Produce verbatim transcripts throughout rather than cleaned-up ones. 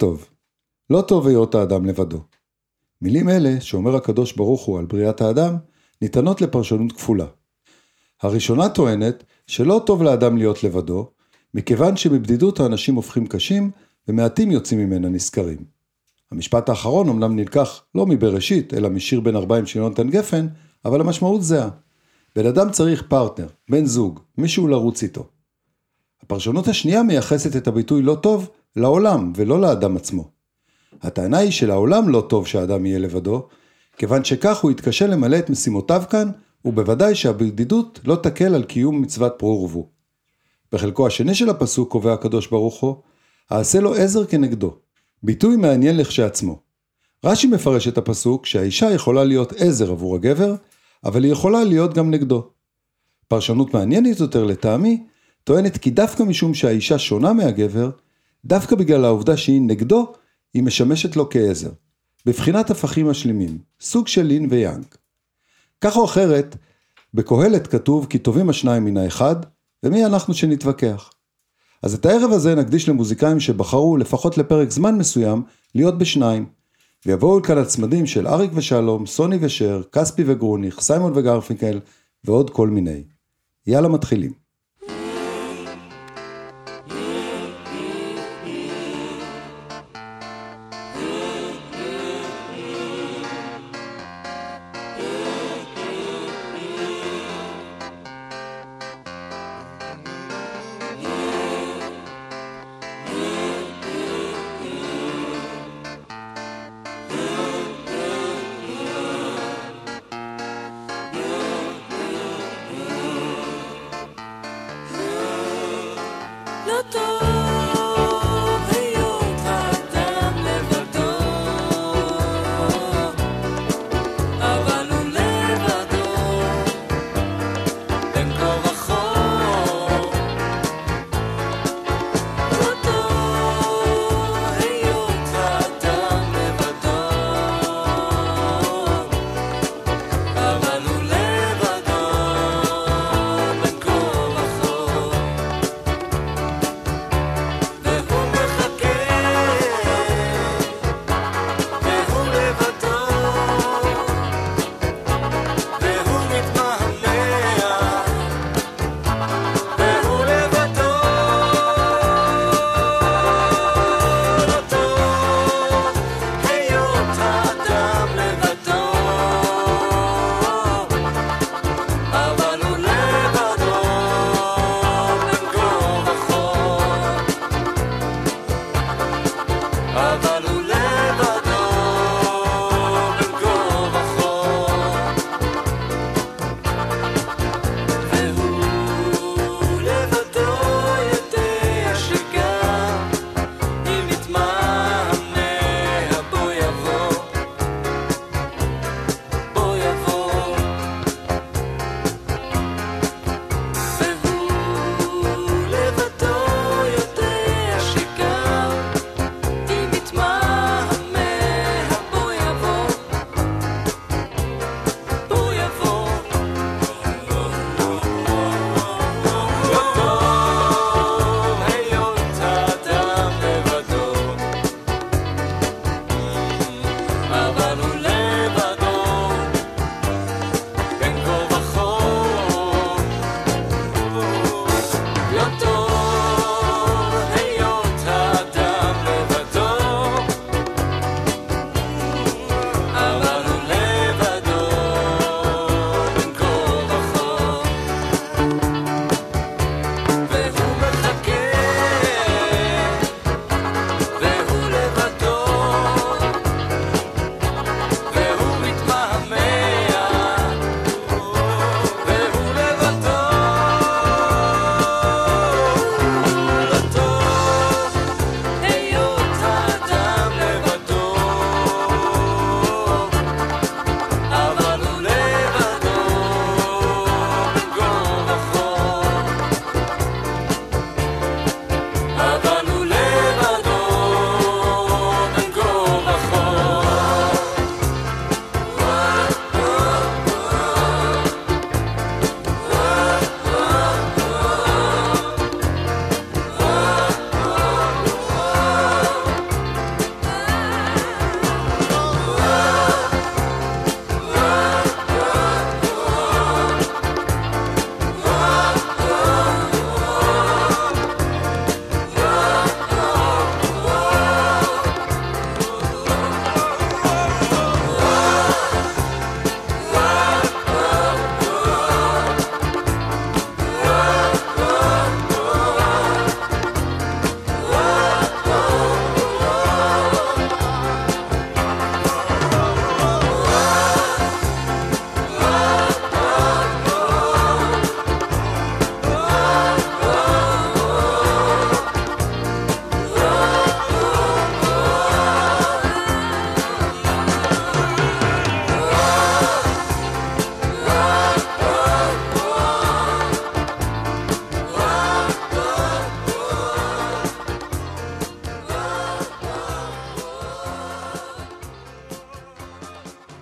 טוב, לא טוב היות האדם לבדו. מילים אלה שאומר הקדוש ברוך הוא על בריאת האדם ניתנות לפרשנות כפולה. הראשונה טוענת שלא טוב לאדם להיות לבדו, מכיוון שמבדידות האנשים הופכים קשים ומעטים יוצאים ממנה נזכרים. המשפט האחרון אמנם נלקח לא מבראשית אלא משיר בן ארבעים של יונתן גפן, אבל המשמעות זהה. בן אדם צריך פרטנר, בן זוג, מישהו לרוץ איתו. הפרשנות השנייה מייחסת את הביטוי לא טוב לעולם ולא לאדם עצמו. הטענה היא שלעולם לא טוב שהאדם יהיה לבדו, כיוון שכך הוא יתקשה למלא את משימותיו כאן, ובוודאי שהבדידות לא תקל על קיום מצוות פרו ורבו. בחלקו השני של הפסוק קובע הקדוש ברוך הוא, העשה לו עזר כנגדו, ביטוי מעניין לכשעצמו. רשי מפרש את הפסוק שהאישה יכולה להיות עזר עבור הגבר, אבל היא יכולה להיות גם נגדו. פרשנות מעניינת יותר לטעמי, טוענת כי דווקא משום שהאישה שונה מהגבר, דווקא בגלל העובדה שהיא נגדו, היא משמשת לו כעזר, בבחינת הפכים משלימים, סוג של לין ויאנג. כך או אחרת, בקהלת כתוב כי טובים השניים מן האחד, ומי אנחנו שנתווכח. אז את הערב הזה נקדיש למוזיקאים שבחרו לפחות לפרק זמן מסוים להיות בשניים, ויבואו כאן הצמדים של אריק ושלום, סוני וצ'ר, קספי וגרוניך, סיימון וגרפינקל ועוד כל מיני. יאללה מתחילים.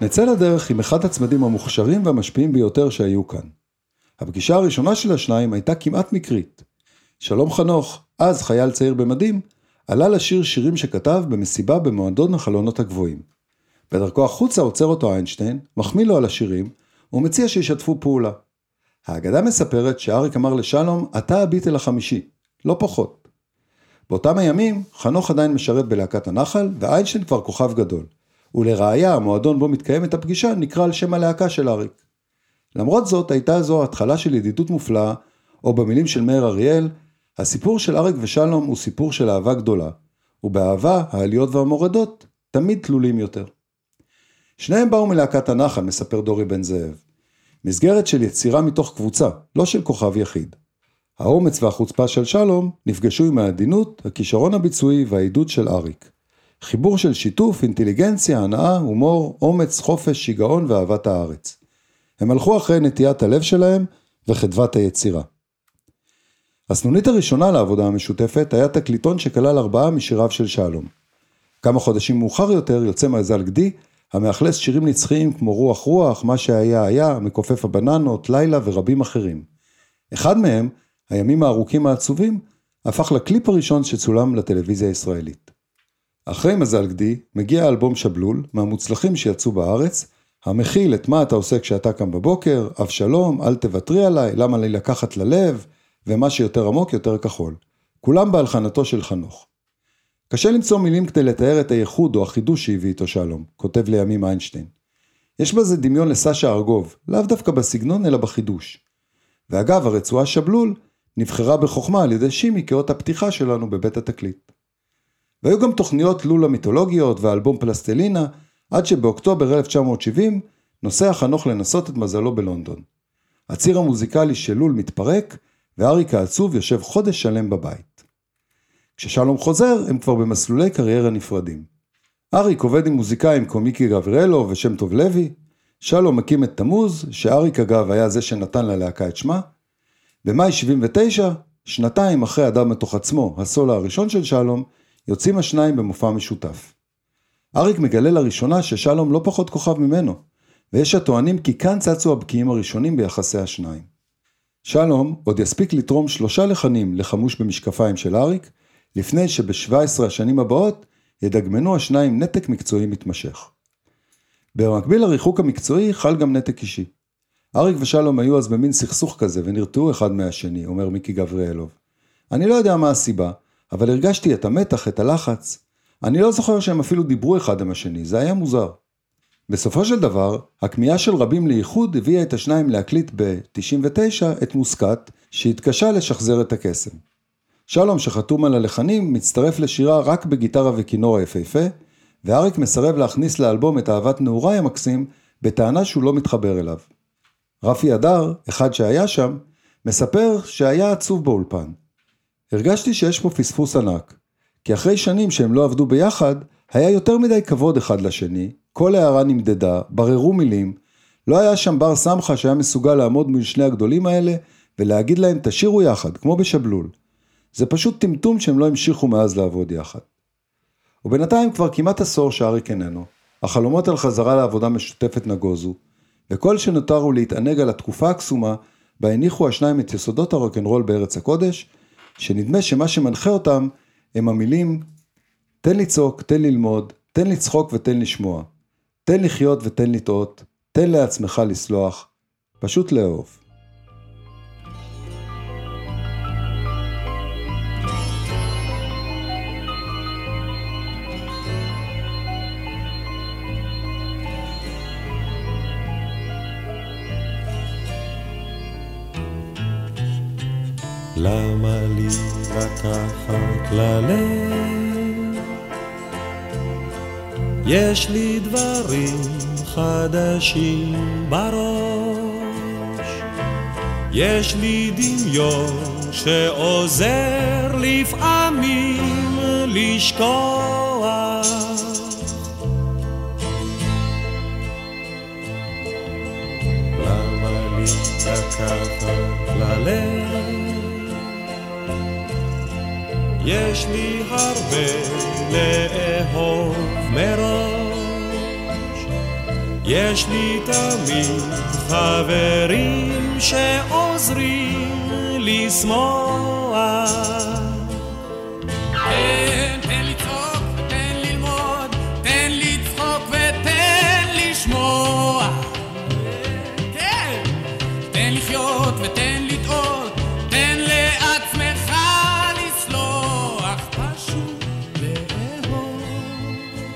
נצא לדרך עם אחד הצמדים המוכשרים והמשפיעים ביותר שהיו כאן. הפגישה הראשונה של השניים הייתה כמעט מקרית. שלום חנוך, אז חייל צעיר במדים, עלה לשיר שירים שכתב במסיבה במועדון החלונות הגבוהים. בדרכו החוצה עוצר אותו איינשטיין, מחמיא לו על השירים, ומציע שישתפו פעולה. האגדה מספרת שאריק אמר לשלום, אתה הביט אל החמישי, לא פחות. באותם הימים, חנוך עדיין משרת בלהקת הנחל, ואיינשטיין כבר כוכב גדול. ולראיה, המועדון בו מתקיימת הפגישה נקרא על שם הלהקה של אריק. למרות זאת, הייתה זו התחלה של ידידות מופלאה, או במילים של מאיר אריאל, הסיפור של אריק ושלום הוא סיפור של אהבה גדולה, ובאהבה, העליות והמורדות תמיד תלולים יותר. שניהם באו מלהקת הנחל, מספר דורי בן זאב. מסגרת של יצירה מתוך קבוצה, לא של כוכב יחיד. האומץ והחוצפה של שלום נפגשו עם העדינות, הכישרון הביצועי והעידוד של אריק. חיבור של שיתוף, אינטליגנציה, הנאה, הומור, אומץ, חופש, שיגעון ואהבת הארץ. הם הלכו אחרי נטיית הלב שלהם וחדוות היצירה. הסנונית הראשונה לעבודה המשותפת היה תקליטון שכלל ארבעה משיריו של שלום. כמה חודשים מאוחר יותר יוצא מזל גדי, המאכלס שירים נצחיים כמו רוח רוח, מה שהיה היה, מכופף הבננות, לילה ורבים אחרים. אחד מהם, הימים הארוכים העצובים, הפך לקליפ הראשון שצולם לטלוויזיה הישראלית. אחרי מזל גדי, מגיע אלבום שבלול, מהמוצלחים שיצאו בארץ, המכיל את מה אתה עושה כשאתה קם בבוקר, אב שלום, אל תוותרי עליי, למה לי לקחת ללב, ומה שיותר עמוק יותר כחול. כולם בהלחנתו של חנוך. קשה למצוא מילים כדי לתאר את הייחוד או החידוש שהביא איתו שלום, כותב לימים איינשטיין. יש בזה דמיון לסשה ארגוב, לאו דווקא בסגנון אלא בחידוש. ואגב, הרצועה שבלול נבחרה בחוכמה על ידי שימי כאות הפתיחה שלנו בבית התקליט. והיו גם תוכניות לולה מיתולוגיות ואלבום פלסטלינה, עד שבאוקטובר אלף תשע מאות שבעים נוסע חנוך לנסות את מזלו בלונדון. הציר המוזיקלי של לול מתפרק, ואריק העצוב יושב חודש שלם בבית. כששלום חוזר, הם כבר במסלולי קריירה נפרדים. אריק עובד עם מוזיקאים כמו מיקי גבריאלוב ושם טוב לוי, שלום מקים את תמוז, שאריק אגב היה זה שנתן ללהקה את שמה. במאי שבעים ותשע, שנתיים אחרי אדם מתוך עצמו, הסולו הראשון של שלום, יוצאים השניים במופע משותף. אריק מגלה לראשונה ששלום לא פחות כוכב ממנו, ויש הטוענים כי כאן צצו הבקיעים הראשונים ביחסי השניים. שלום עוד יספיק לתרום שלושה לחנים לחמוש במשקפיים של אריק, לפני שבשבע עשרה השנים הבאות ידגמנו השניים נתק מקצועי מתמשך. במקביל לריחוק המקצועי חל גם נתק אישי. אריק ושלום היו אז במין סכסוך כזה ונרתעו אחד מהשני, אומר מיקי גבריאלוב. אני לא יודע מה הסיבה, אבל הרגשתי את המתח, את הלחץ. אני לא זוכר שהם אפילו דיברו אחד עם השני, זה היה מוזר. בסופו של דבר, הכמיהה של רבים לייחוד הביאה את השניים להקליט ב-תשעים ותשע את מוסקת, שהתקשה לשחזר את הקסם. שלום שחתום על הלחנים מצטרף לשירה רק בגיטרה וכינור היפהפה, ואריק מסרב להכניס לאלבום את אהבת נעוריי המקסים, בטענה שהוא לא מתחבר אליו. רפי אדר, אחד שהיה שם, מספר שהיה עצוב באולפן. הרגשתי שיש פה פספוס ענק, כי אחרי שנים שהם לא עבדו ביחד, היה יותר מדי כבוד אחד לשני, כל הערה נמדדה, בררו מילים, לא היה שם בר סמכה שהיה מסוגל לעמוד מול שני הגדולים האלה, ולהגיד להם תשאירו יחד, כמו בשבלול. זה פשוט טמטום שהם לא המשיכו מאז לעבוד יחד. ובינתיים כבר כמעט עשור שאריק איננו, החלומות על חזרה לעבודה משותפת נגוזו, וכל שנותרו להתענג על התקופה הקסומה, בה הניחו השניים את יסודות הרוקנרול בארץ הקודש, שנדמה שמה שמנחה אותם הם המילים תן לצעוק, תן ללמוד, תן לצחוק ותן לשמוע, תן לחיות ותן לטעות, תן לעצמך לסלוח, פשוט לאהוב. למה לי לקחת ללב? יש לי דברים חדשים בראש, יש לי דמיון שעוזר לפעמים לשכוח. למה לי לקחת ללב? יש לי הרבה לאהוב מראש, יש לי תמיד חברים שעוזרים לשמוע. תן, תן לצעוק ותן ללמוד, תן לצחוק ותן לשמוע. תן, תן לחיות ותן לטעות, תן לעצמך לסלוח, פשוט לאהוב.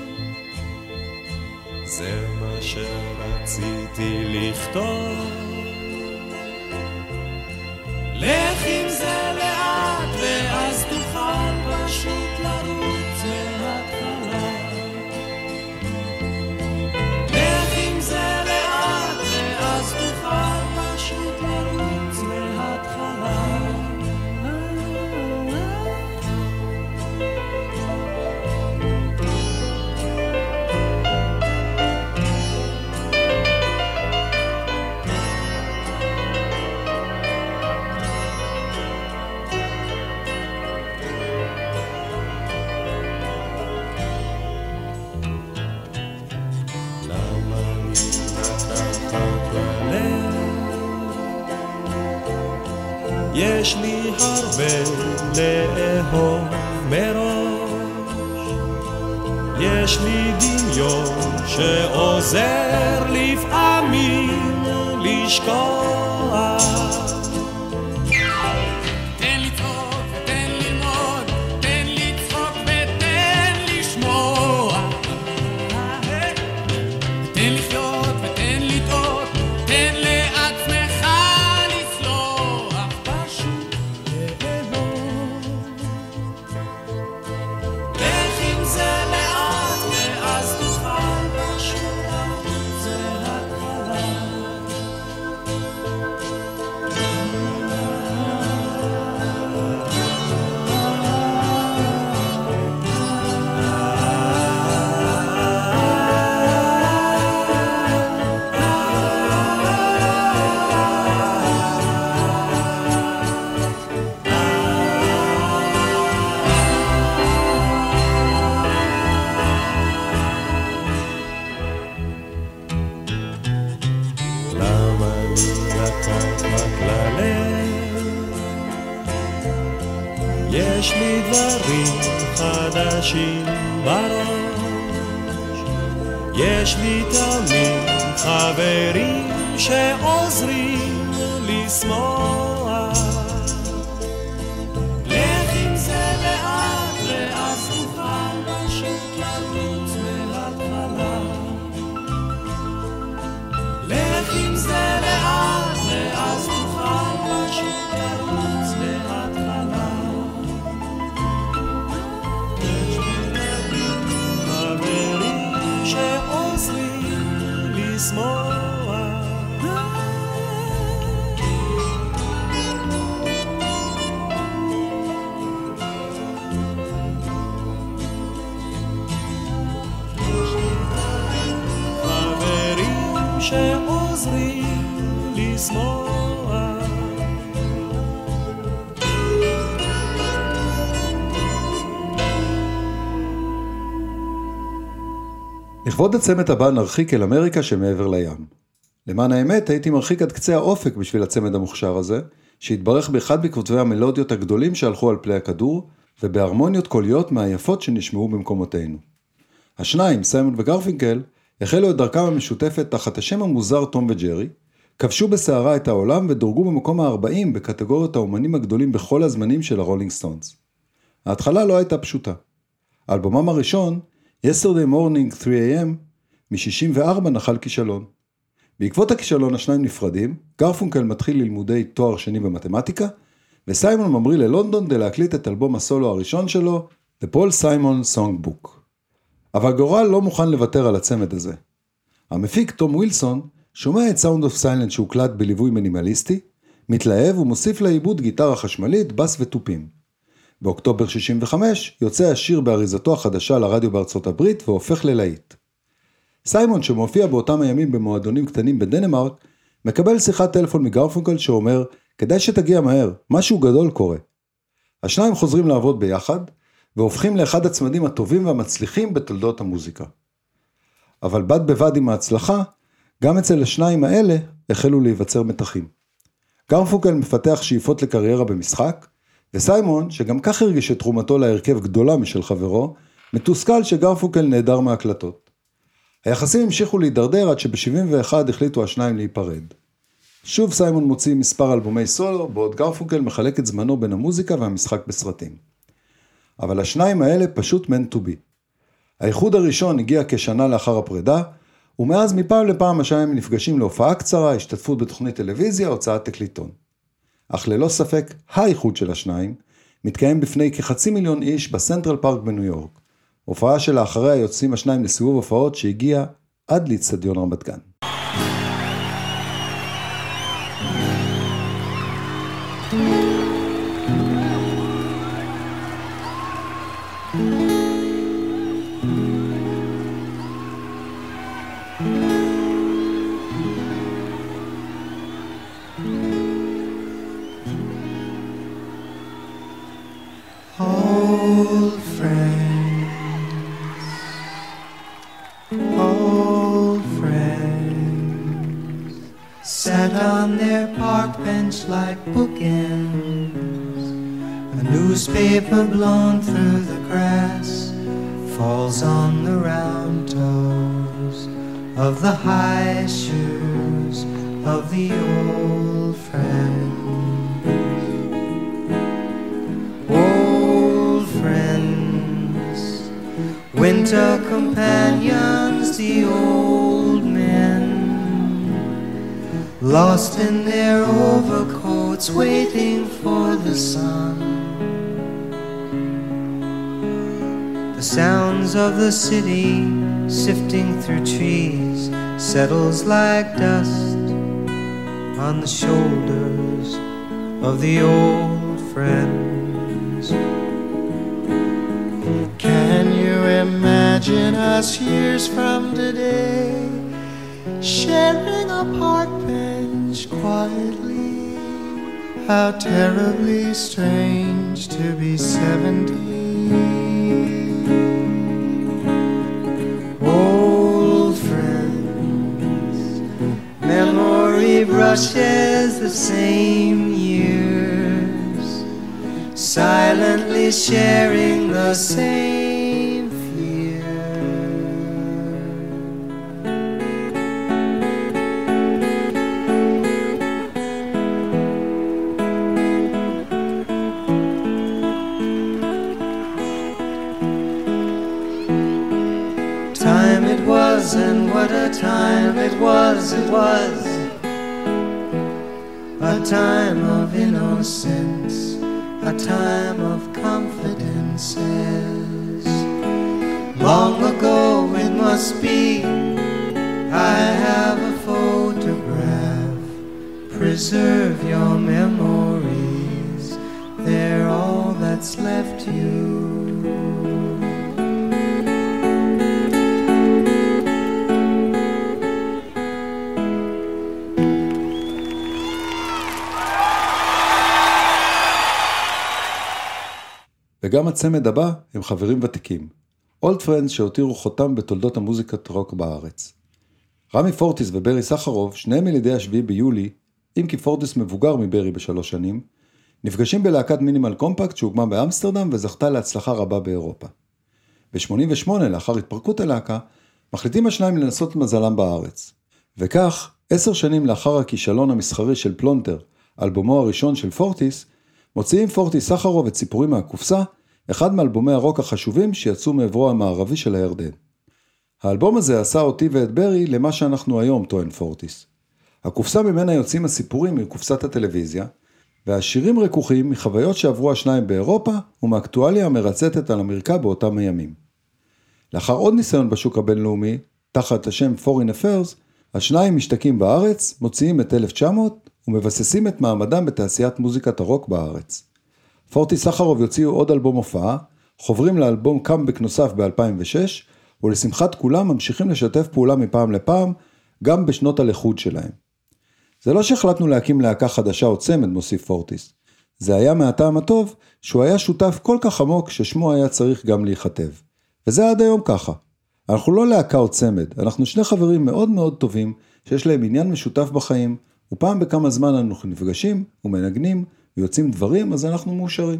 זה מה שרציתי לכתוב, לך עם זה לאט ואז תוכל פשוט לרוץ מהתחלה. לך עם זה לאט ואז תוכל פשוט לרוץ מהתחלה. יש לי הרבה לאהוב מראש, יש לי דמיון שעוזר לפעמים לשכוח. תן לצעוק ותן ללמוד, תן לצחוק ותן לשמוע. תן לחיות ותן לטעות, תן לעצמך בראש. יש לי תמיד חברים שעוזרים לשמוע. לך עם זה לאט ואז תוכל פשוט לרוץ מהתחלה. לך עם זה לאט ואז תוכל פשוט לרוץ מהתחלה. small חברים שעוזרים לשמוע. לכבוד הצמת הבא נרחיק אל אמריקה שמעבר לים. למען האמת, הייתי מרחיק עד קצה האופק בשביל הצמד המוכשר הזה, שהתברך באחד מכותבי המלודיות הגדולים שהלכו על פלי הכדור, ובהרמוניות קוליות מהיפות שנשמעו במקומותינו. השניים, סיימון וגרפינקל, החלו את דרכם המשותפת תחת השם המוזר תום וג'רי, כבשו בסערה את העולם ודורגו במקום ה-ארבעים בקטגוריות האומנים הגדולים בכל הזמנים של הרולינג סטונס. ההתחלה לא הייתה פשוטה. האלבומם הראשון, Yesterday Morning שלוש איי אם, מ-שישים וארבע נחל כישלון. בעקבות הכישלון השניים נפרדים, גרפונקל מתחיל ללמודי תואר שני במתמטיקה, וסיימון ממריא ללונדון כדי להקליט את אלבום הסולו הראשון שלו, The Paul Simon Songbook. אבל גורל לא מוכן לוותר על הצמד הזה. המפיק תום ווילסון שומע את Sound of Silence שהוקלט בליווי מינימליסטי, מתלהב ומוסיף לעיבוד גיטרה חשמלית, בס וטופים. באוקטובר שישים וחמש יוצא השיר באריזתו החדשה לרדיו בארצות הברית והופך ללהיט. סיימון, שמופיע באותם הימים במועדונים קטנים בדנמרק, מקבל שיחת טלפון מגרפונקל שאומר, כדאי שתגיע מהר, משהו גדול קורה. השניים חוזרים לעבוד ביחד, והופכים לאחד הצמדים הטובים והמצליחים בתולדות המוזיקה. אבל בד בבד עם ההצלחה, גם אצל השניים האלה החלו להיווצר מתחים. גרפונקל מפתח שאיפות לקריירה במשחק, וסיימון, שגם כך הרגיש את תרומתו להרכב גדולה משל חברו, מתוסכל שגרפונקל נהדר מהקלטות. היחסים המשיכו להידרדר עד שב-שבעים ואחת החליטו השניים להיפרד. שוב סיימון מוציא מספר אלבומי סולו, בעוד גרפונקל מחלק את זמנו בין המוזיקה והמשחק בסרטים. אבל השניים האלה פשוט meant to be. האיחוד הראשון הגיע כשנה לאחר הפרידה, ומאז מפעם לפעם השניים נפגשים להופעה קצרה, השתתפות בתוכנית טלוויזיה, הוצאת תקליטון. אך ללא ספק, האיחוד של השניים מתקיים בפני כחצי מיליון איש בסנטרל פארק בניו יורק. הופעה שלאחריה יוצאים השניים לסיבוב הופעות שהגיע עד לאצטדיון רמת גן. Paper blown through the grass falls on the round toes of the high shoes of the old friends. Old friends, winter companions, the old men, lost in their overcoats, waiting for the sun. Sounds of the city sifting through trees settles like dust on the shoulders of the old friends. Can you imagine us years from today sharing a park bench quietly? How terribly strange to be seventy. Brushes the same years, silently sharing the same fear. Time it was, and what a time it was, it was. A time of innocence, a time of confidences. Long ago it must be, I have a photograph. Preserve your memories, they're all that's left you. וגם הצמד הבא הם חברים ותיקים. אולד פרנדס שהותירו חותם בתולדות המוזיקת רוק בארץ. רמי פורטיס וברי סחרוב, שניהם ילידי השביעי ביולי, אם כי פורטיס מבוגר מברי בשלוש שנים, נפגשים בלהקת מינימל קומפקט שהוקמה באמסטרדם וזכתה להצלחה רבה באירופה. ב-שמונים ושמונה, לאחר התפרקות הלהקה, מחליטים השניים לנסות מזלם בארץ. וכך, עשר שנים לאחר הכישלון המסחרי של פלונטר, אלבומו הראשון של פורטיס, מוציאים פורטיס סחרוב את סיפורים מהקופסה, אחד מאלבומי הרוק החשובים שיצאו מעברו המערבי של הירדן. האלבום הזה עשה אותי ואת ברי למה שאנחנו היום, טוען פורטיס. הקופסה ממנה יוצאים הסיפורים מקופסת הטלוויזיה, והשירים רקוחים מחוויות שעברו השניים באירופה ומאקטואליה המרצתת על אמריקה באותם הימים. לאחר עוד ניסיון בשוק הבינלאומי, תחת השם Foreign Affairs, השניים משתקים בארץ, מוציאים את אלף תשע מאות, ומבססים את מעמדם בתעשיית מוזיקת הרוק בארץ. פורטיס סחרוב יוציאו עוד אלבום הופעה, חוברים לאלבום קאמבק נוסף ב-אלפיים ושש, ולשמחת כולם ממשיכים לשתף פעולה מפעם לפעם, גם בשנות הלחוד שלהם. זה לא שהחלטנו להקים להקה חדשה או צמד, מוסיף פורטיס. זה היה מהטעם הטוב שהוא היה שותף כל כך עמוק ששמו היה צריך גם להיכתב. וזה עד היום ככה. אנחנו לא להקה או צמד, אנחנו שני חברים מאוד מאוד טובים, שיש להם עניין משותף בחיים, ופעם בכמה זמן אנחנו נפגשים ומנגנים, ויוצאים דברים, אז אנחנו מאושרים.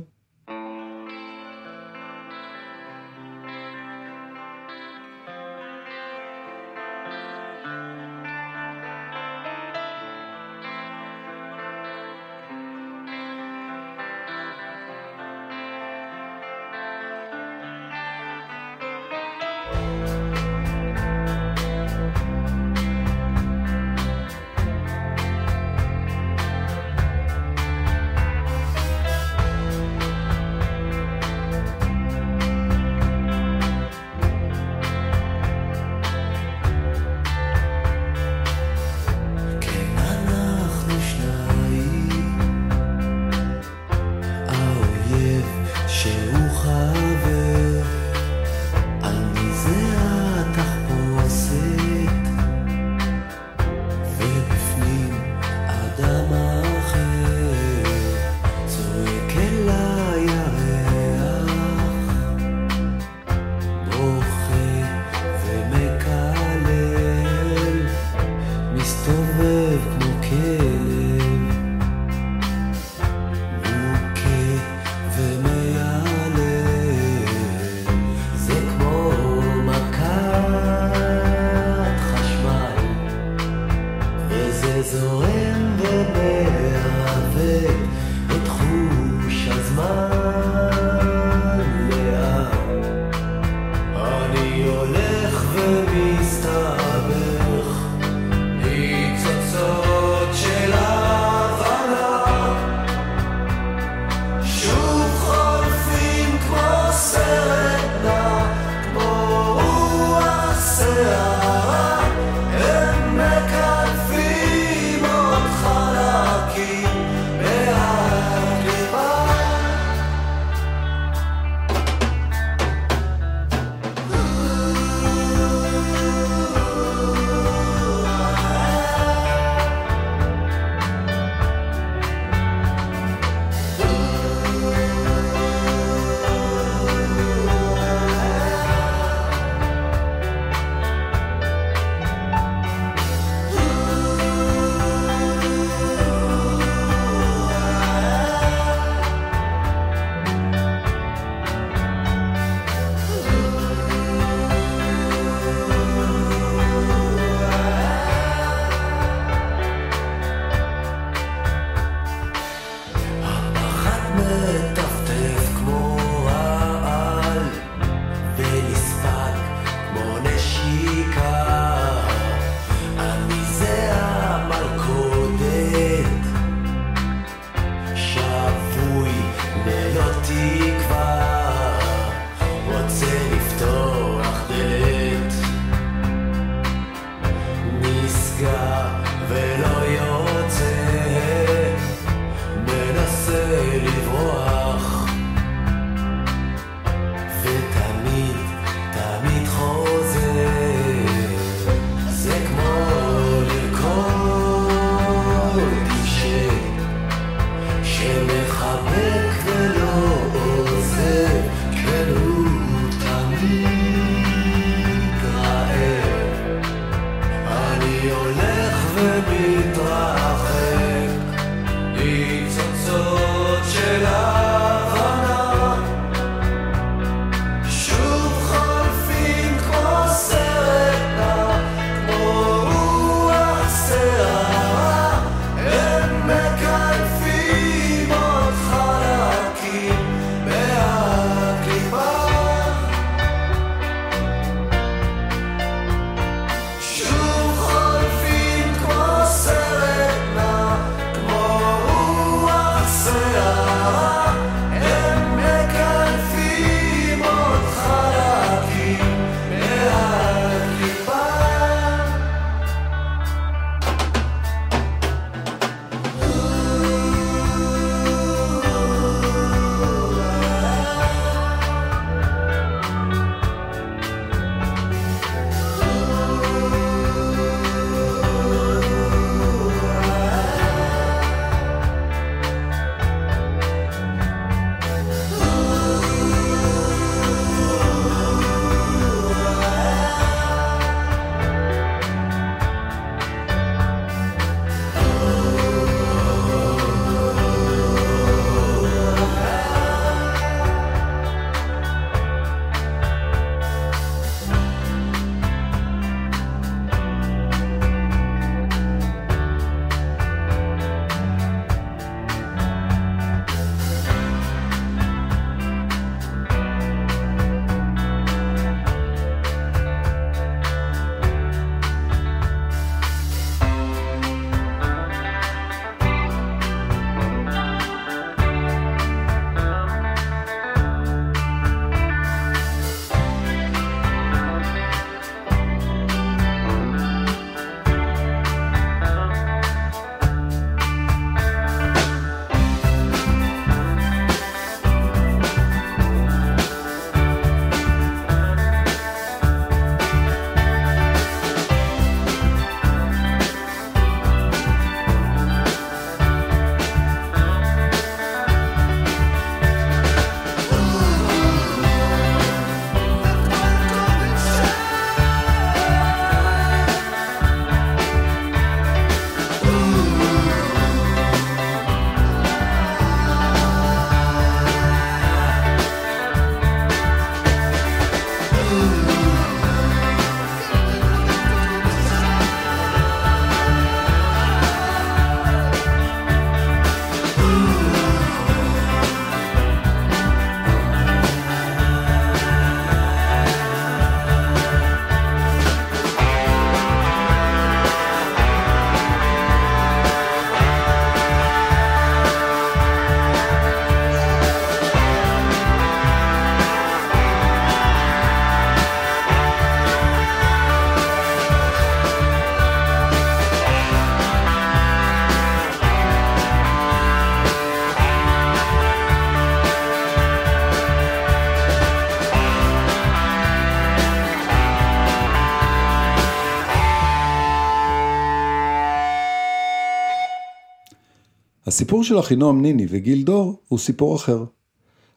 הסיפור של אחינועם ניני וגיל דור הוא סיפור אחר.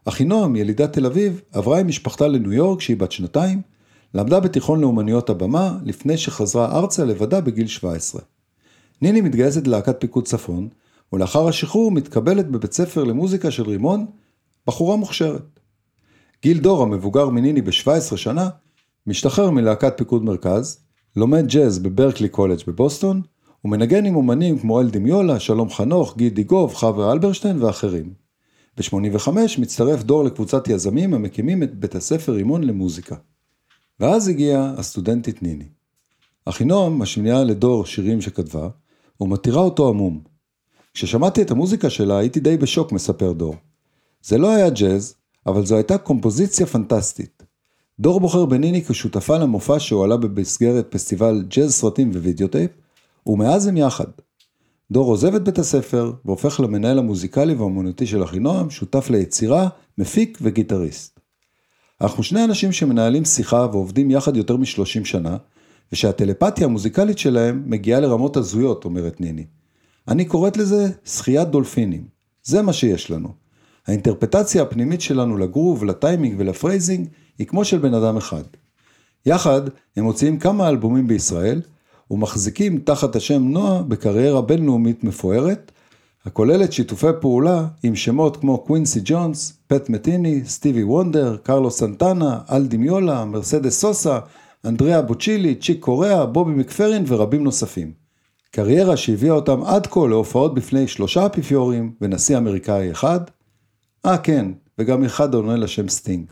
אחינועם, ילידת תל אביב, עברה עם משפחתה לניו יורק כשהיא בת שנתיים, למדה בתיכון לאומניות הבמה לפני שחזרה ארצה לבדה בגיל שבע עשרה. ניני מתגייסת ללהקת פיקוד צפון, ולאחר השחרור מתקבלת בבית ספר למוזיקה של רימון, בחורה מוכשרת. גיל דור, המבוגר מניני ב-שבע עשרה שנה, משתחרר מלהקת פיקוד מרכז, לומד ג'אז בברקלי קולג' בבוסטון, ומנגן עם אומנים כמו אל די מיולה, שלום חנוך, גיל דור, חבר אלברשטיין ואחרים. ב-שמונים וחמש מצטרף דור לקבוצת יזמים המקימים את בית הספר רימון למוזיקה. ואז הגיעה הסטודנטית ניני. אחינועם משמיעה לדור שירים שכתבה, ומתירה אותו עמום. כששמעתי את המוזיקה שלה הייתי די בשוק, מספר דור. זה לא היה ג'אז, אבל זו הייתה קומפוזיציה פנטסטית. דור בוחר בניני כשותפה למופע שהועלה במסגרת פסטיבל ג'אז סרטים ווידאוטייפ, ומאז הם יחד. דור עוזב את בית הספר והופך למנהל המוזיקלי והאמנותי של אחינועם, שותף ליצירה, מפיק וגיטריסט. אנחנו שני אנשים שמנהלים שיחה ועובדים יחד יותר מ-שלושים שנה, ושהטלפתיה המוזיקלית שלהם מגיעה לרמות הזויות, אומרת ניני. אני קוראת לזה שחיית דולפינים. זה מה שיש לנו. האינטרפטציה הפנימית שלנו לגרוב, לטיימינג ולפרייזינג היא כמו של בן אדם אחד. יחד הם מוציאים כמה אלבומים בישראל, ומחזיקים תחת השם נועה בקריירה בינלאומית מפוארת, הכוללת שיתופי פעולה עם שמות כמו קווינסי ג'ונס, פט מטיני, סטיבי וונדר, קרלו סנטנה, אל די מיולה, מרסדס סוסה, אנדריה בוצ'ילי, צ'יק קוריאה, בובי מקפרין ורבים נוספים. קריירה שהביאה אותם עד כה להופעות בפני שלושה אפיפיורים ונשיא אמריקאי אחד, אה כן, וגם אחד עונה לשם סטינג.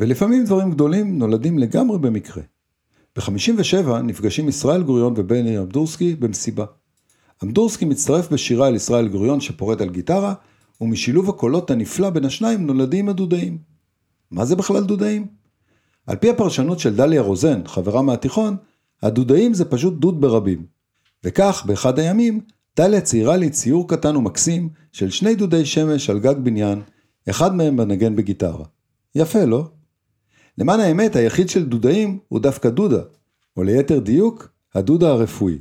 ולפעמים דברים גדולים נולדים לגמרי במקרה. ב-חמישים ושבע נפגשים ישראל גוריון ובני אמדורסקי במסיבה. אמדורסקי מצטרף בשירה אל ישראל גוריון שפורט על גיטרה, ומשילוב הקולות הנפלא בין השניים נולדים הדודאים. מה זה בכלל דודאים? על פי הפרשנות של דליה רוזן, חברה מהתיכון, הדודאים זה פשוט דוד ברבים. וכך, באחד הימים, דליה ציירה לי ציור קטן ומקסים של שני דודי שמש על גג בניין, אחד מהם בנגן בגיטרה. יפה, לא? למען האמת, היחיד של דודאים הוא דווקא דודה, או ליתר דיוק, הדודה הרפואי.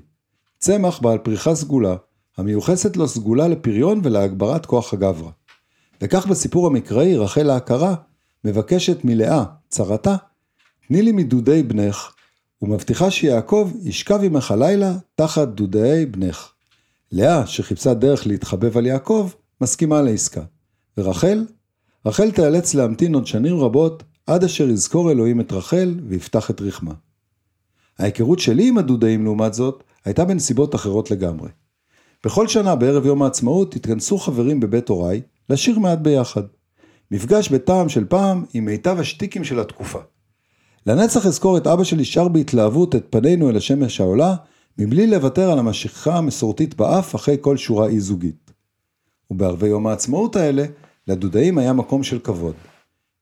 צמח בעל פריחה סגולה, המיוחסת לו סגולה לפריון ולהגברת כוח הגברה. וכך בסיפור המקראי, רחל ההכרה מבקשת מלאה, צרתה, תני לי מדודי בנך, ומבטיחה שיעקב ישכב עמך הלילה תחת דודאי בנך. לאה, שחיפשה דרך להתחבב על יעקב, מסכימה לעסקה. ורחל? רחל תיאלץ להמתין עוד שנים רבות, עד אשר יזכור אלוהים את רחל ויפתח את רחמה. ההיכרות שלי עם הדודאים לעומת זאת, הייתה בנסיבות אחרות לגמרי. בכל שנה בערב יום העצמאות התכנסו חברים בבית אוריי לשיר מעט ביחד. מפגש בטעם של פעם עם מיטב השטיקים של התקופה. לנצח אזכור את אבא שלי שר בהתלהבות את פנינו אל השמש העולה, מבלי לוותר על המשיכה המסורתית באף אחרי כל שורה אי זוגית. ובערבי יום העצמאות האלה, לדודאים היה מקום של כבוד.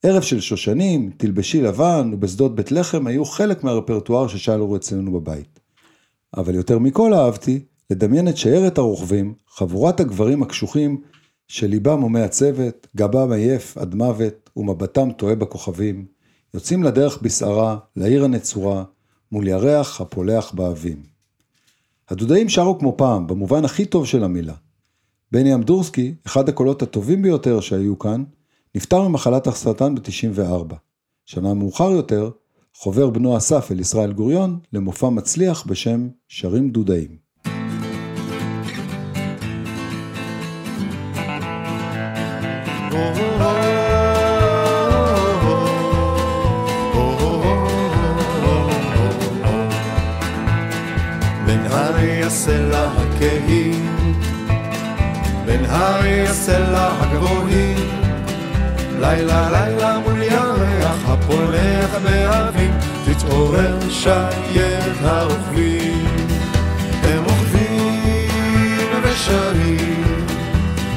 ערב של שושנים, תלבשי לבן ובשדות בית לחם היו חלק מהרפרטואר ששאלו אצלנו בבית. אבל יותר מכל אהבתי לדמיין את שיירת הרוכבים, חבורת הגברים הקשוחים, שליבם הוא מעצבת, גבם עייף עד מוות ומבטם טועה בכוכבים, יוצאים לדרך בסערה, לעיר הנצורה, מול ירח הפולח באבים. הדודאים שרו כמו פעם, במובן הכי טוב של המילה. בני אמדורסקי, אחד הקולות הטובים ביותר שהיו כאן, נפטר ממחלת הסרטן ב-תשעים וארבע. שנה מאוחר יותר, חובר בנו אסף אל ישראל גוריון למופע מצליח בשם שרים דודאים. בין הרי הסלע הכהי, בין הרי הסלע הגבוהי, לילה לילה מול ירח הפולח באבים, תתעורר שיירת הרוכבים. הם רוכבים ושרים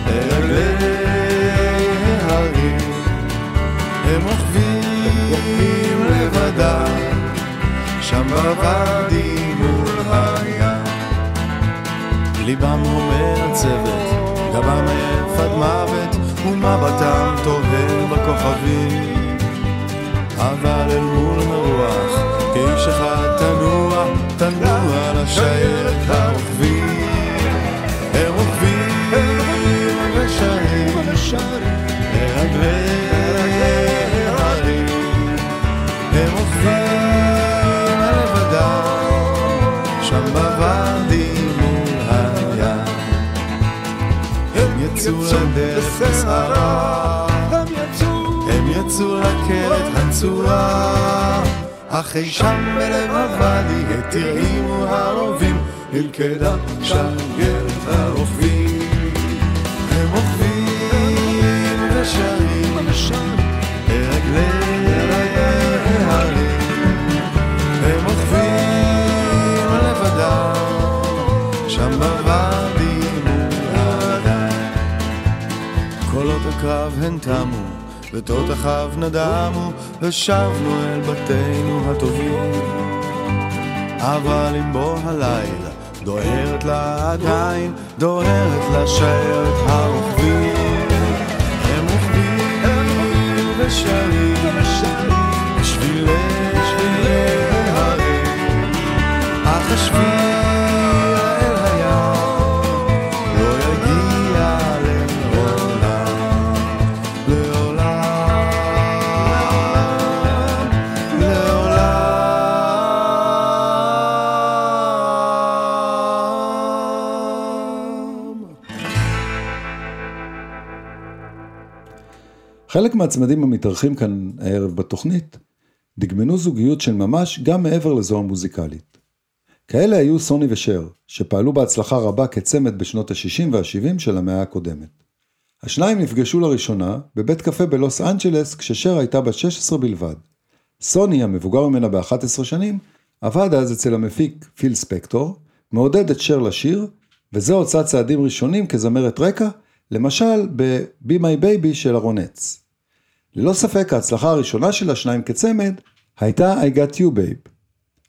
אלי ההרים, הם רוכבים לבדם שם בוואדי מול הים. ליבם אומר צוות, גבם אפד מוות, ומבטם תוהה בכוכבים. אבל אל מול מרוח כאיש אחד תנוע, תנוע לשיירת הרוכבים. הם רוכבים ושרים לרגלי הרים, הם רוכבים לבדם שם בוואדי מול הים. הם יצאו לדרך בסערה, הם יצאו לקרת הצורה, אחרי שם בלב הוואדי התרעימו הרובים, נלכדה שיירת הרוכבים. הם רוכבים ושרים לרגלי ההרים, הם רוכבים לבדם שם בוואדי. קולות הקרב הן תמו, ותותחיו נדמו, ושבנו אל בתינו הטובים. אבל אם בו הלילה, דוהרת לה עדיין, דוהרת לה שיירת הרוכבים. הם רוכבים ושרים בשבילי הרים, אך השביל חלק מהצמדים המתארחים כאן הערב בתוכנית, דגמנו זוגיות של ממש גם מעבר לזו המוזיקלית. כאלה היו סוני וצ'ר, שפעלו בהצלחה רבה כצמד בשנות ה-שישים וה-שבעים של המאה הקודמת. השניים נפגשו לראשונה בבית קפה בלוס אנג'לס כששר הייתה בת שש עשרה בלבד. סוני, המבוגר ממנה ב-אחת עשרה שנים, עבד אז אצל המפיק פיל ספקטור, מעודד את שר לשיר, וזה הוצא צעדים ראשונים כזמרת רקע, למשל ב-Be My Baby של הרונץ. ללא ספק ההצלחה הראשונה של השניים כצמד הייתה I Got You Babe.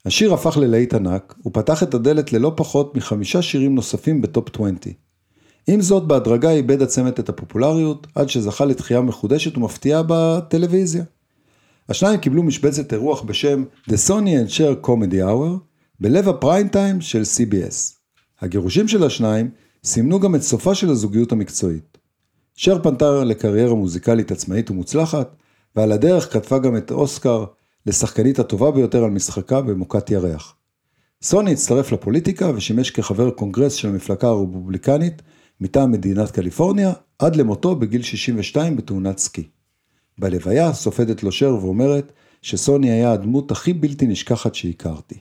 השיר הפך ללהיט ענק, ופתח את הדלת ללא פחות מחמישה שירים נוספים בטופ עשרים. עם זאת, בהדרגה איבד הצמד את הפופולריות, עד שזכה לתחייה מחודשת ומפתיעה בטלוויזיה. השניים קיבלו משבצת אירוח בשם The Sony and Cher Comedy Hour, בלב הפריים טיים של סי בי אס. הגירושים של השניים סימנו גם את סופה של הזוגיות המקצועית. שר פנתה לקריירה מוזיקלית עצמאית ומוצלחת, ועל הדרך כתבה גם את אוסקר לשחקנית הטובה ביותר על משחקה במוקת ירח. סוני הצטרף לפוליטיקה ושימש כחבר קונגרס של המפלגה הרפובליקנית מטעם מדינת קליפורניה, עד למותו בגיל שישים ושתיים בתאונת סקי. בלוויה סופדת לו שר ואומרת שסוני היה הדמות הכי בלתי נשכחת שהכרתי.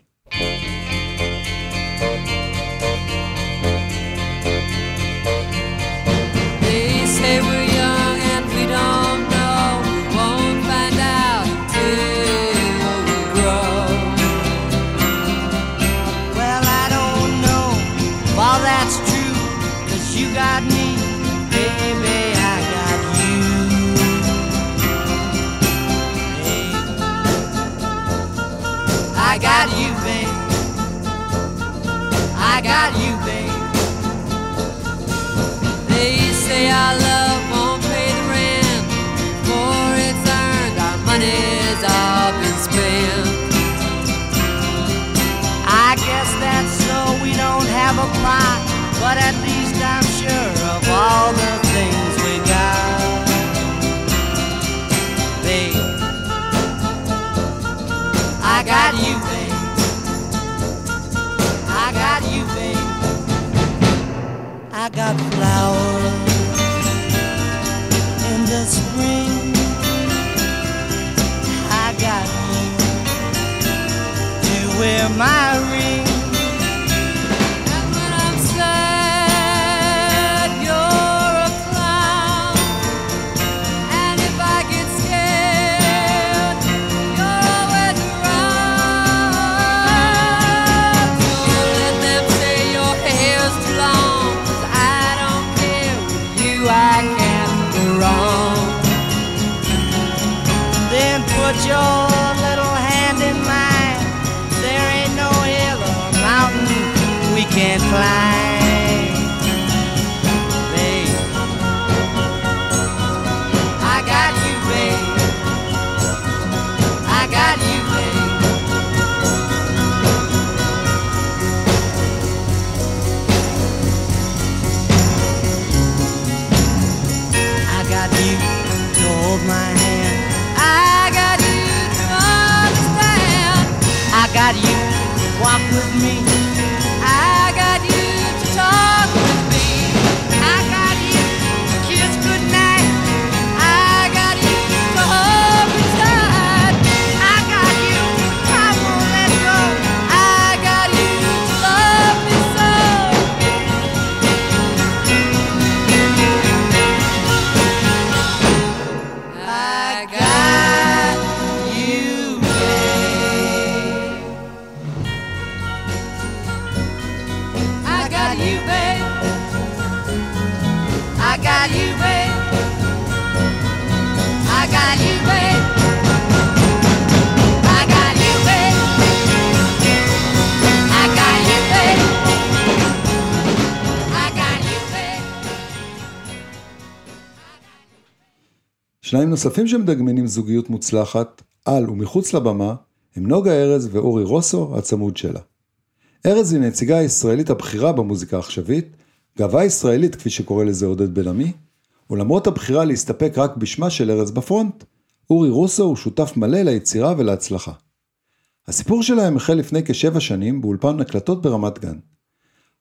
But at least I'm sure of all the things we got, babe. I got you, babe. I got you, babe. I got flowers in the spring. I got you to wear my ring. שניים נוספים שמדגמנים זוגיות מוצלחת, על ומחוץ לבמה, הם נוגה ארז ואורי רוסו, הצמוד שלה. ארז היא נציגה הישראלית הבכירה במוזיקה העכשווית, גאווה ישראלית כפי שקורא לזה עודד בלעמי, ולמרות הבחירה להסתפק רק בשמה של ארז בפרונט, אורי רוסו הוא שותף מלא ליצירה ולהצלחה. הסיפור שלהם החל לפני כשבע שנים באולפן הקלטות ברמת גן.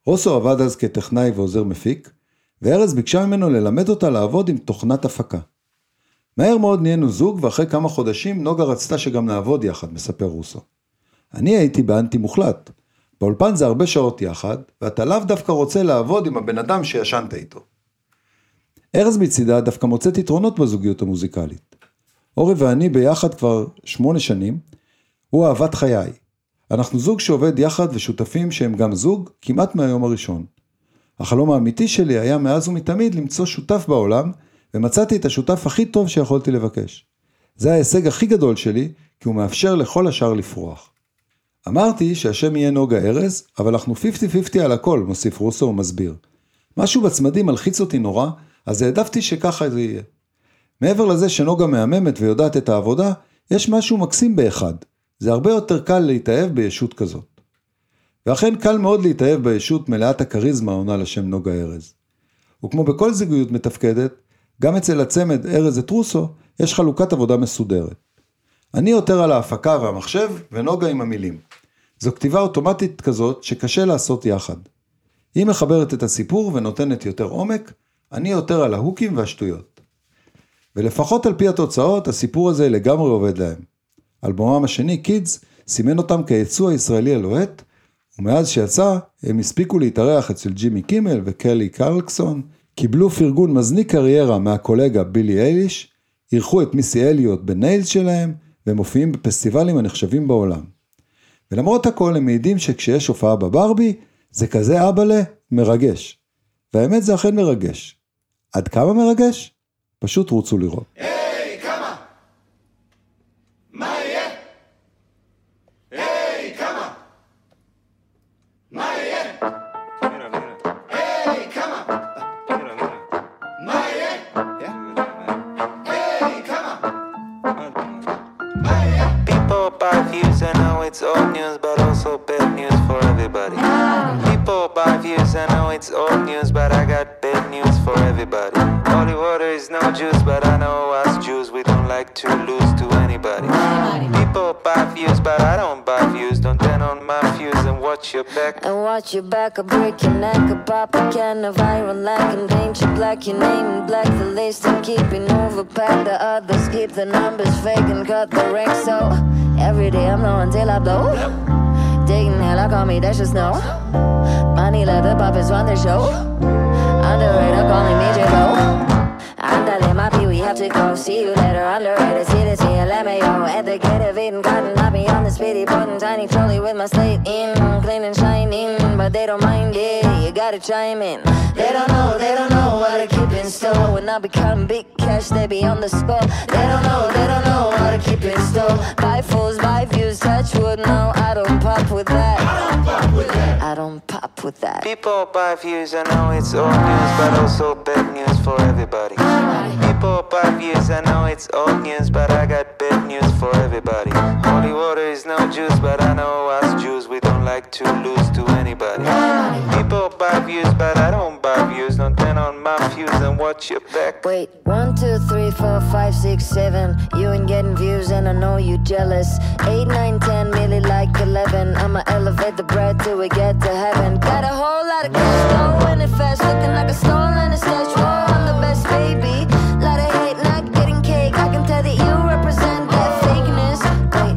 רוסו עבד אז כטכנאי ועוזר מפיק, וארז ביקשה ממנו ללמד אותה לעבוד עם תוכנת הפקה. מהר מאוד נהיינו זוג, ואחרי כמה חודשים נוגה רצתה שגם נעבוד יחד, מספר רוסו. אני הייתי באנטי מוחלט. באולפן זה הרבה שעות יחד, ואתה לאו דווקא רוצה לעבוד עם הבן אדם שישנת איתו. ארז מצידה דווקא מוצאת יתרונות בזוגיות המוזיקלית. אורי ואני ביחד כבר שמונה שנים, הוא אהבת חיי. אנחנו זוג שעובד יחד ושותפים שהם גם זוג כמעט מהיום הראשון. החלום האמיתי שלי היה מאז ומתמיד למצוא שותף בעולם, ומצאתי את השותף הכי טוב שיכולתי לבקש. זה ההישג הכי גדול שלי, כי הוא מאפשר לכל השאר לפרוח. אמרתי שהשם יהיה נוגה ארז, אבל אנחנו חמישים חמישים על הכל, מוסיף רוסו ומסביר. משהו בצמדים מלחיץ אותי נורא, אז העדפתי שככה זה יהיה. מעבר לזה שנוגה מהממת ויודעת את העבודה, יש משהו מקסים באחד. זה הרבה יותר קל להתאהב בישות כזאת. ואכן קל מאוד להתאהב בישות מלאת הקריזמה עונה לשם נוגה ארז. וכמו בכל זוגיות מתפקדת, גם אצל הצמד ארז את רוסו, יש חלוקת עבודה מסודרת. אני יותר על ההפקה והמחשב ונוגה עם המילים. זו כתיבה אוטומטית כזאת שקשה לעשות יחד. היא מחברת את הסיפור ונותנת יותר עומק, אני יותר על ההוקים והשטויות. ולפחות על פי התוצאות, הסיפור הזה לגמרי עובד להם. אלבומם השני, קידס, סימן אותם כיצוא הישראלי הלוהט, ומאז שיצא, הם הספיקו להתארח אצל ג'ימי קימל וקלי קרלקסון, קיבלו פרגון מזניק קריירה מהקולגה בילי אייליש, ערכו את מיסי אליוט בניילס שלהם, והם מופיעים בפסטיבלים הנחשבים בעולם. ולמרות הכל, הם מעידים שכשיש הופעה בברבי, זה כזה אבאלה מרגש. והאמת זה אכן מרגש. עד כמה מרגש? פשוט רוצו לראות. היי, כמה? מה יהיה? היי, כמה? מה יהיה? היי, כמה? מה יהיה? היי, כמה? מה יהיה? People buy views and now it's old news but also bad news for everybody. People buy views and now it's old news but I got bad news for everybody. Holy water is no juice, but I know us Jews, we don't like to lose to anybody. People buy views, but I don't buy views. Don't turn on my views and watch your back. And watch your back, I break your neck, I pop a can of iron lack and paint you black, your name in black, the list and keeping overpacked. The others keep the numbers fake and cut the rank. So every day I'm low until I blow. Digging hell, I call me Dash of Snow. Money leather puppets run the show. Underrated, call me Major Bo. Andale, my P, we have to go. See you later, underrated, see this here, let me go. At the gate of Eden Garden, I'll be on the speedy button, tiny trolley with my slate in, clean and shining, but they don't mind it, you gotta chime in. They don't know, they don't know what to keep in store. When I be counting big cash, they be on the spot. They don't know, they don't know what to keep in store. Buy fools, buy views, touch wood, no, I don't pop with that. I don't pop with that. I don't pop with that. People buy views, I know it's old news, but also bad news for everybody. People buy views, I know it's old news, but I got bad news for everybody. Holy water is no juice, but I know us Jews, we don't like to lose to anybody. People buy views, but I don't buy views. Don't turn on my views and watch your back. Wait, one, two, three, four, five, six, seven. You ain't getting views and I know you jealous. Eight, nine, ten, really like eleven. I'ma elevate the bread till we get to heaven. Got a whole lot of cash, going it fast, looking like a stolen stash. Whoa, I'm the best, baby. Lot of hate, not getting cake. I can tell that you represent that fakeness. Wait,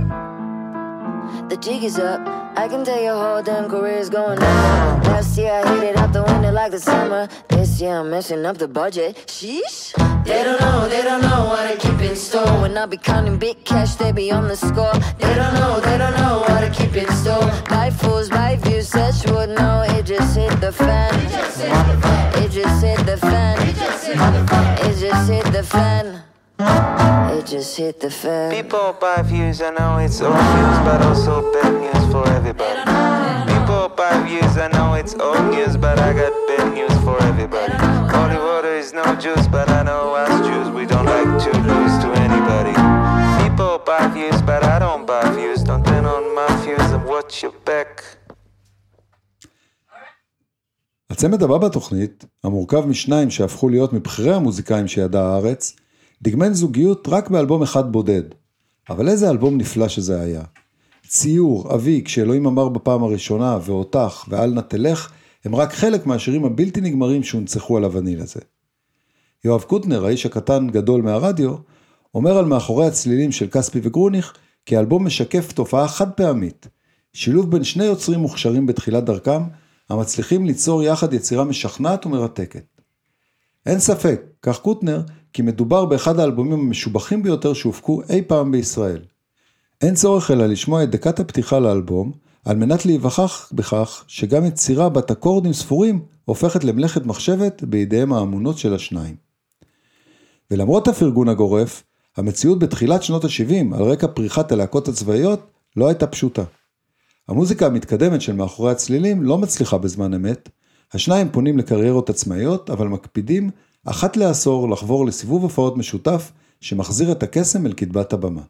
the jig is up. I can tell your whole damn career's going down. Last year I hit it out the window like the summer. This year I'm messing up the budget. Sheesh. They don't know, they don't know what to keep in store. When I be counting big cash, they be on the score. They don't know, they don't know what to keep in store. Buy fools, buy views, such would know. It just hit the fan. It just hit the fan. It just hit the fan. It just hit the fan. It just hit the fan. It just hit the fan. People buy views, I know it's old news, but also bad news for everybody. People buy views, I know it's old news, but I got bad news for everybody. Holy water is no juice, but I know us Jews, we don't like to lose to anybody. People buy views, but I don't buy views. Don't turn on my views and watch your back. הצמד הבא בתוכנית, המורכב משניים שהפכו להיות מבחירי המוזיקאים שידעה הארץ, דגמן זוגיות רק באלבום אחד בודד. אבל איזה אלבום נפלא שזה היה. ציור, אבי, כשאלוהים אמר בפעם הראשונה, ואותך, ואל נתלך, הם רק חלק מהשירים הבלתי נגמרים שהונצחו על הווניל הזה. יואב קוטנר, האיש הקטן גדול מהרדיו, אומר על מאחורי הצלילים של קספי וגרוניך, כי האלבום משקף תופעה חד פעמית. שילוב בין שני יוצרים מוכשרים בתחילת דרכם, המצליחים ליצור יחד יצירה משכנעת ומרתקת. אין ספק, כך קוטנר, כי מדובר באחד האלבומים המשובחים ביותר שהופקו אי פעם בישראל. אין צורך אלא לשמוע את דקת הפתיחה לאלבום, על מנת להיווכח בכך שגם יצירה בת אקורדים ספורים הופכת למלאכת מחשבת בידיהם האמונות של השניים. ולמרות הפרגון הגורף, המציאות בתחילת שנות ה-שבעים על רקע פריחת הלהקות הצבאיות לא הייתה פשוטה. המוזיקה המתקדמת של מאחורי הצלילים לא מצליחה בזמן אמת, השניים פונים לקריירות עצמאיות אבל מקפידים אחת לעשור לחבור לסיבוב הופעות משותף שמחזיר את הקסם אל קדמת הבמה.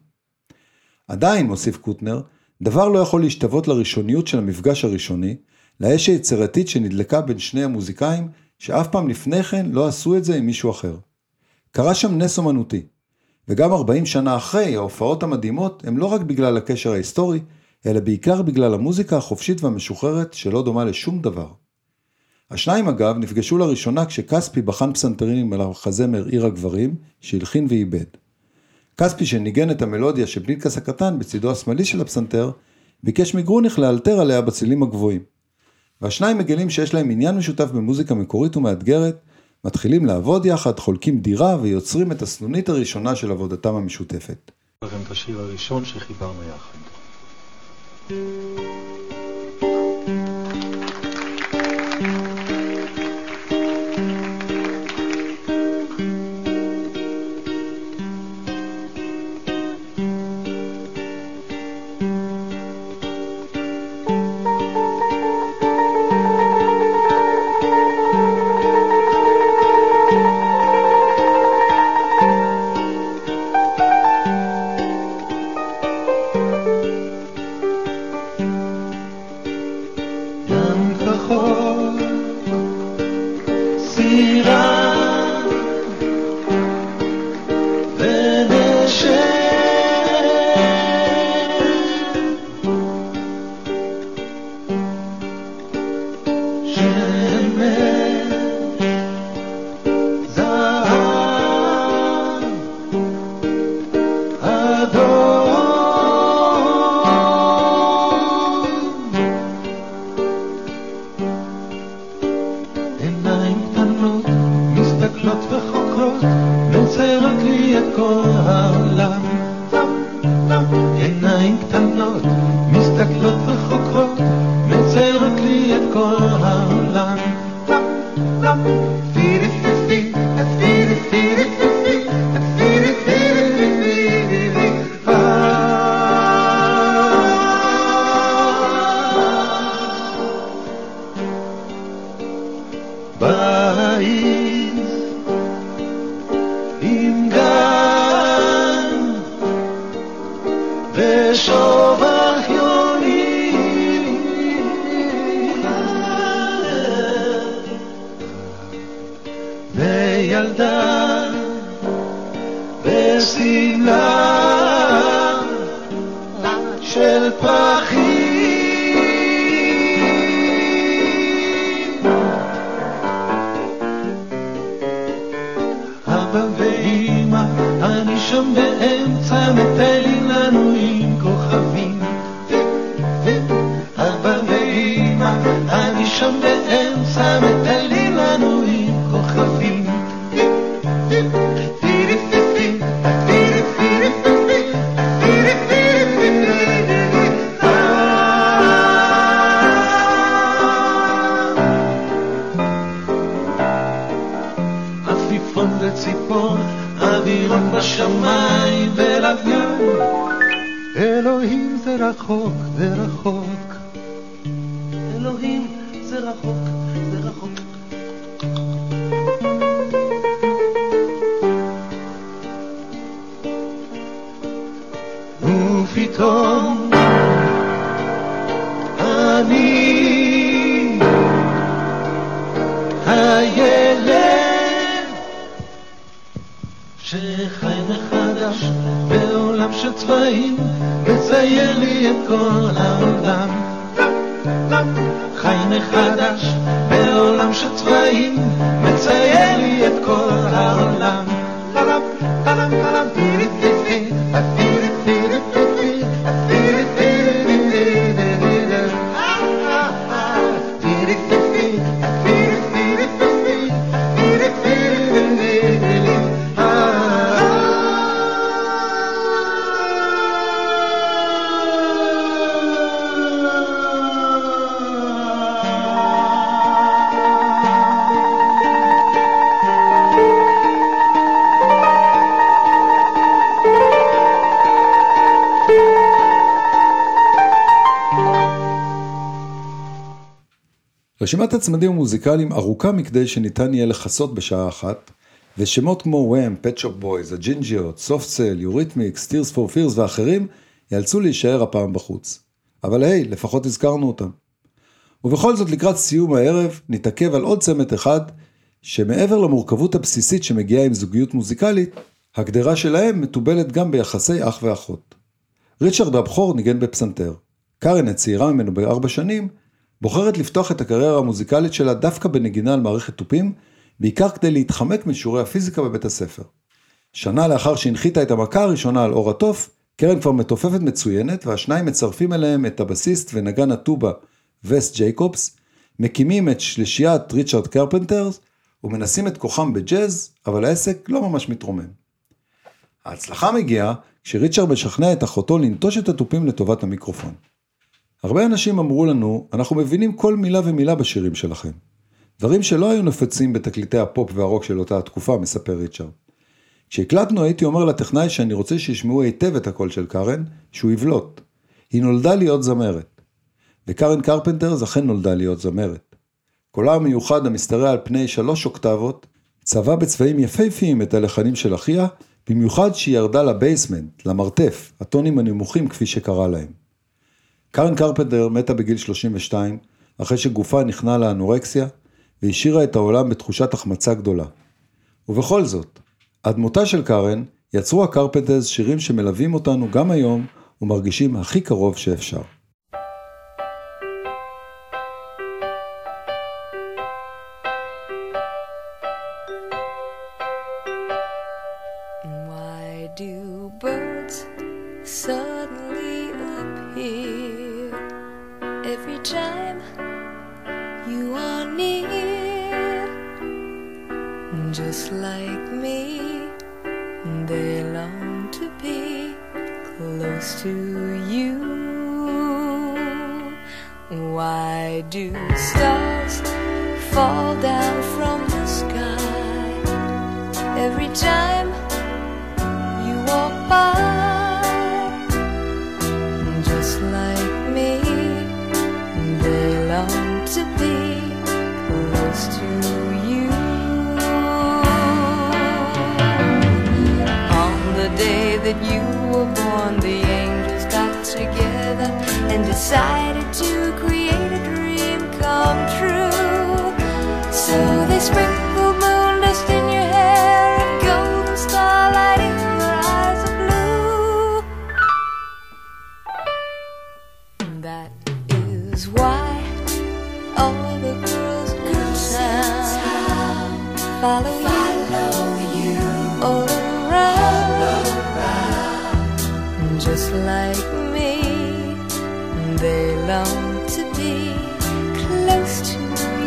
עדיין, מוסיף קוטנר, דבר לא יכול להשתוות לראשוניות של המפגש הראשוני, לאש היצירתית שנדלקה בין שני המוזיקאים שאף פעם לפני כן לא עשו את זה עם מישהו אחר. קרה שם נס אומנותי, וגם ארבעים שנה אחרי ההופעות המדהימות הם לא רק בגלל הקשר ההיסטורי, אלא בעיקר בגלל המוזיקה החופשית והמשוחררת שלא דומה לשום דבר. השניים אגב נפגשו לראשונה כשקספי בחן פסנתרינים על החזמר עיר הגברים שהלחין ואיבד. קספי שניגן את המלודיה שבנינקס הקטן בצדו השמאלי של הפסנתר, ביקש מגרוניך לאלתר עליה בצילים הגבוהים. והשניים מגלים שיש להם עניין משותף במוזיקה מקורית ומאתגרת, מתחילים לעבוד יחד, חולקים דירה ויוצרים את הסנונית הראשונה של עבודתם המשותפת. לכם את השיר הראשון שחיברנו יחד. רשימת הצמדים המוזיקליים ארוכה מכדי שניתן יהיה לחסות בשעה אחת, ושמות כמו וואם, פט שופ בויז, הג'ינג'יות, סופט סל, יוריתמיקס, טירס פור פירס ואחרים, יאלצו להישאר הפעם בחוץ. אבל היי, לפחות הזכרנו אותם. ובכל זאת לקראת סיום הערב, נתעכב על עוד צמת אחד, שמעבר למורכבות הבסיסית שמגיעה עם זוגיות מוזיקלית, הגדרה שלהם מטובלת גם ביחסי אח ואחות. ריצ'רד הבכור ניגן בפסנתר. קרן הצעירה ממנו בארבע שנים, בוחרת לפתוח את הקריירה המוזיקלית שלה דווקא בנגינה על מערכת תופים, בעיקר כדי להתחמק משיעורי הפיזיקה בבית הספר. שנה לאחר שהנחיתה את המכה הראשונה על אור התוף, קרן כבר מתופפת מצוינת, והשניים מצרפים אליהם את הבסיסט ונגן הטובה וס ג'ייקובס, מקימים את שלישיית ריצ'רד קרפנטר, ומנסים את כוחם בג'אז, אבל העסק לא ממש מתרומם. ההצלחה מגיעה כשריצ'רד משכנע את אחותו לנטוש את התופים לטובת המיקרופון. הרבה אנשים אמרו לנו, אנחנו מבינים כל מילה ומילה בשירים שלכם. דברים שלא היו נפוצים בתקליטי הפופ והרוק של אותה התקופה, מספר ריצ'רד. כשהקלטנו הייתי אומר לטכנאי שאני רוצה שישמעו היטב את הקול של קרן, שהוא יבלוט. היא נולדה להיות זמרת. וקרן קרפנטר אכן נולדה להיות זמרת. קולה המיוחד המסתרע על פני שלוש אוקטבות, צבע בצבעים יפהפיים את הלחנים של אחיה, במיוחד שהיא ירדה לבייסמנט, למרתף, הטונים הנמוכים כפי שקרא להם. קרן קרפנטר מתה בגיל שלושים ושתיים, אחרי שגופה נכנע לאנורקסיה, והשאירה את העולם בתחושת החמצה גדולה. ובכל זאת, עד מותה של קרן, יצרו הקרפנטרס שירים שמלווים אותנו גם היום, ומרגישים הכי קרוב שאפשר. Why do birds suddenly appear? Every time you are near, just like me, they long to be close to you. Why do stars fall down from the sky every time you walk by? Just like me, long to be close to you. On the day that you were born, the angels got together and decided to create a dream come true. So they sprinkled moon dust in your hair and golden starlight in your eyes of blue. That is why all the girls in town follow, follow you, you all around. around Just like me, they long to be close to you.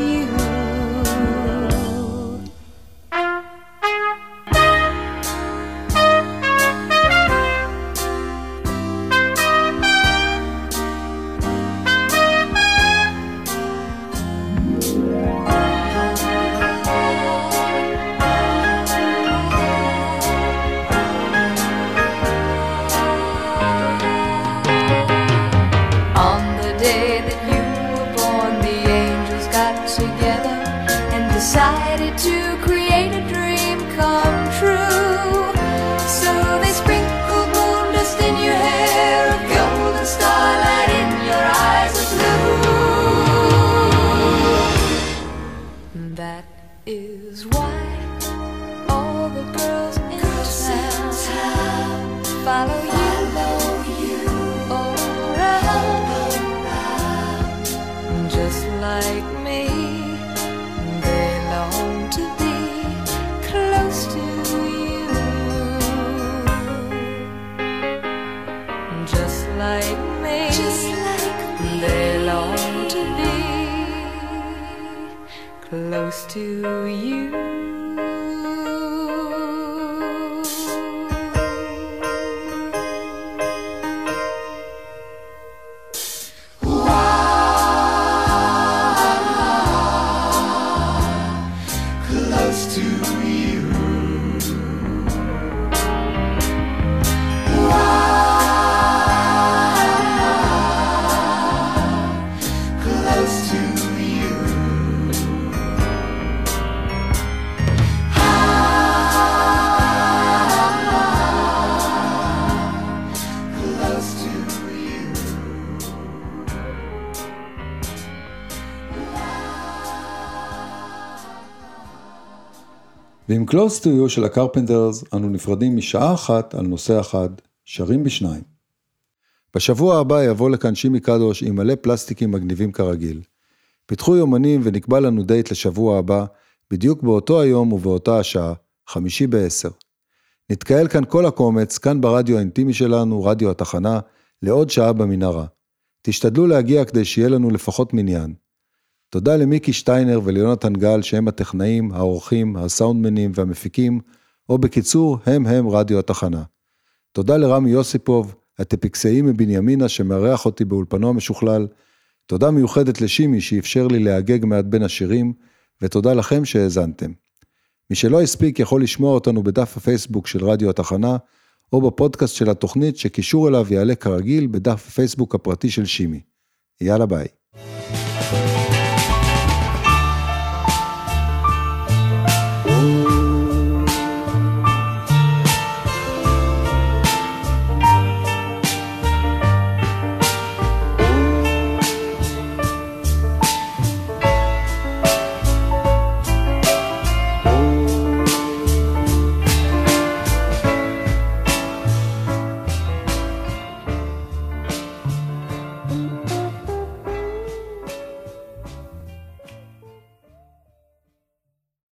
To you. ועם Close to You של הקרפנטרס אנו נפרדים משעה אחת על נושא אחד, שרים בשניים. בשבוע הבא יבוא לכאן שימי קדוש עם מלא פלסטיקים מגניבים כרגיל. פיתחו יומנים ונקבע לנו דייט לשבוע הבא, בדיוק באותו היום ובאותה השעה, חמישי בעשר. נתקהל כאן כל הקומץ, כאן ברדיו האינטימי שלנו, רדיו התחנה, לעוד שעה במנהרה. תשתדלו להגיע כדי שיהיה לנו לפחות מניין. תודה למיקי שטיינר וליונתן גל שהם הטכנאים, האורחים, הסאונדמנים והמפיקים, או בקיצור, הם הם רדיו התחנה. תודה לרמי יוסיפוב, הטפיקסאי מבנימינה שמארח אותי באולפנו המשוכלל. תודה מיוחדת לשימי שאפשר לי להגג מעט בין השירים, ותודה לכם שהאזנתם. מי שלא הספיק יכול לשמוע אותנו בדף הפייסבוק של רדיו התחנה, או בפודקאסט של התוכנית שקישור אליו יעלה כרגיל בדף הפייסבוק הפרטי של שימי. יאללה ביי.